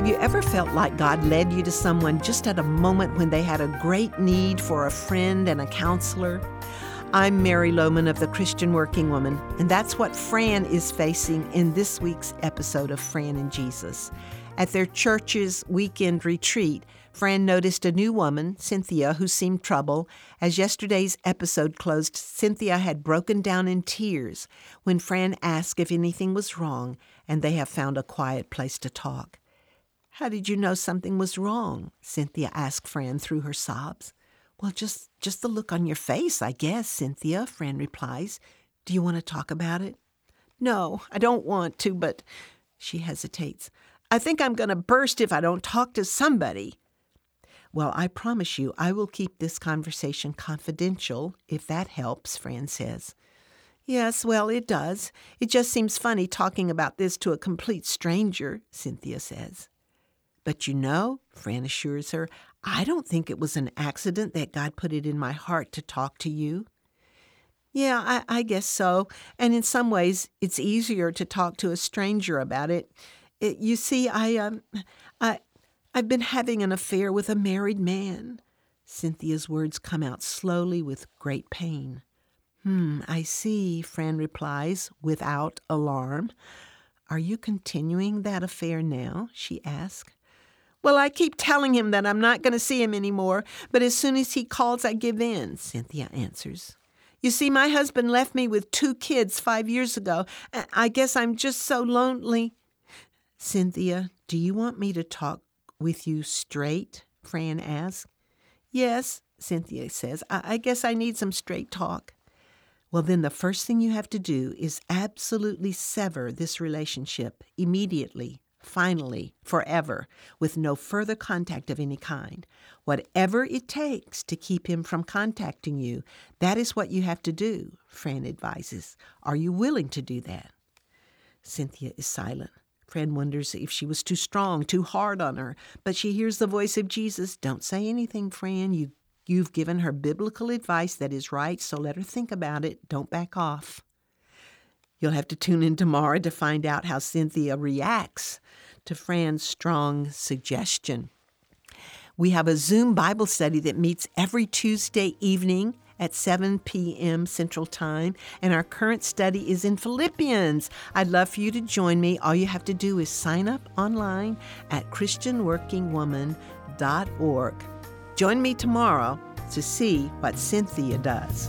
Have you ever felt like God led you to someone just at a moment when they had a great need for a friend and a counselor? I'm Mary Loman of The Christian Working Woman, and that's what Fran is facing in this week's episode of Fran and Jesus. At their church's weekend retreat, Fran noticed a new woman, Cynthia, who seemed troubled. As yesterday's episode closed, Cynthia had broken down in tears when Fran asked if anything was wrong, and they have found a quiet place to talk. "How did you know something was wrong?" Cynthia asked Fran through her sobs. "Well, just the look on your face, I guess, Cynthia," Fran replies. "Do you want to talk about it?" "No, I don't want to, but," she hesitates, "I think I'm going to burst if I don't talk to somebody." "Well, I promise you I will keep this conversation confidential, if that helps," Fran says. "Yes, well, it does. It just seems funny talking about this to a complete stranger," Cynthia says. "But you know," Fran assures her, "I don't think it was an accident that God put it in my heart to talk to you." "Yeah, I guess so. And in some ways, it's easier to talk to a stranger about it. You see, I've been having an affair with a married man." Cynthia's words come out slowly with great pain. "I see," Fran replies, without alarm. "Are you continuing that affair now?" she asks. "Well, I keep telling him that I'm not going to see him anymore, but as soon as he calls, I give in," Cynthia answers. "You see, my husband left me with 2 kids 5 years ago. I guess I'm just so lonely." "Cynthia, do you want me to talk with you straight?" Fran asks. "Yes," Cynthia says. I guess I need some straight talk." "Well, then the first thing you have to do is absolutely sever this relationship immediately. Finally, forever, with no further contact of any kind. Whatever it takes to keep him from contacting you, that is what you have to do," Fran advises. "Are you willing to do that?" Cynthia is silent. Fran wonders if she was too strong, too hard on her, but she hears the voice of Jesus. "Don't say anything, Fran. You've given her biblical advice that is right, so let her think about it. Don't back off." You'll have to tune in tomorrow to find out how Cynthia reacts to Fran's strong suggestion. We have a Zoom Bible study that meets every Tuesday evening at 7 p.m. Central Time, and our current study is in Philippians. I'd love for you to join me. All you have to do is sign up online at ChristianWorkingWoman.org. Join me tomorrow to see what Cynthia does.